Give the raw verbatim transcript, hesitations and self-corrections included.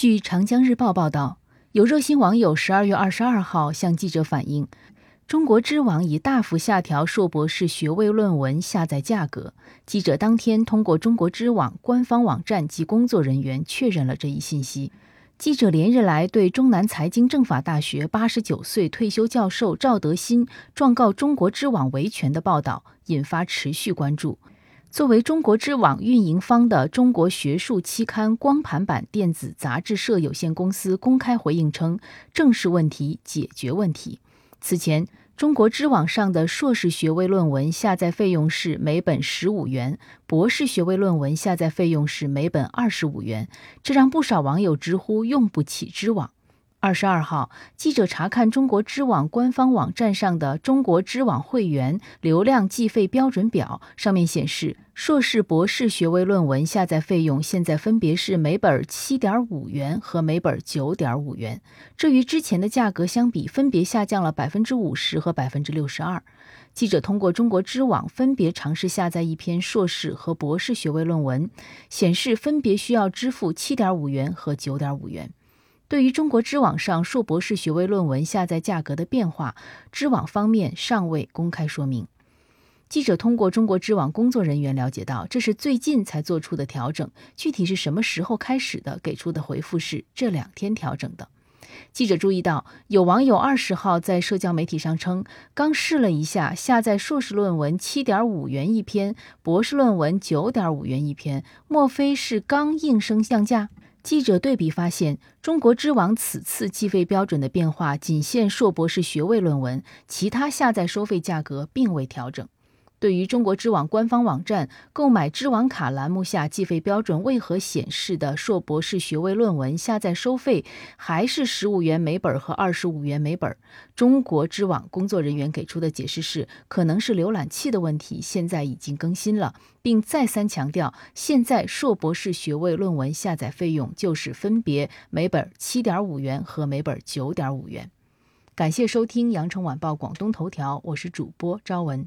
据长江日报报道，有热心网友十二月二十二号向记者反映，中国知网已大幅下调硕博士学位论文下载价格。记者当天通过中国知网官方网站及工作人员确认了这一信息。记者连日来对中南财经政法大学八十九岁退休教授赵德新状告中国知网维权的报道引发持续关注。作为中国知网运营方的中国学术期刊光盘版电子杂志社有限公司公开回应称，正视问题，解决问题。此前，中国知网上的硕士学位论文下载费用是每本十五元，博士学位论文下载费用是每本二十五元，这让不少网友直呼用不起知网。二十二号，记者查看中国知网官方网站上的中国知网会员流量计费标准表，上面显示硕士博士学位论文下载费用现在分别是每本 七点五元和每本 九点五元，这与之前的价格相比分别下降了 百分之五十 和 百分之六十二。 记者通过中国知网分别尝试下载一篇硕士和博士学位论文，显示分别需要支付 七点五元和 九点五元。对于中国知网上硕博士学位论文下载价格的变化，知网方面尚未公开说明。记者通过中国知网工作人员了解到，这是最近才做出的调整，具体是什么时候开始的，给出的回复是这两天调整的。记者注意到，有网友二十号在社交媒体上称，刚试了一下，下载硕士论文 七点五元一篇，博士论文 九点五元一篇，莫非是刚应声降价？记者对比发现，中国知网此次计费标准的变化仅限硕博士学位论文，其他下载收费价格并未调整。对于中国知网官方网站购买知网卡栏目下计费标准为何显示的硕博士学位论文下载收费还是十五元每本和二十五元每本，中国知网工作人员给出的解释是，可能是浏览器的问题，现在已经更新了，并再三强调，现在硕博士学位论文下载费用就是分别每本 七点五元和每本 九点五元。感谢收听羊城晚报广东头条，我是主播昭文。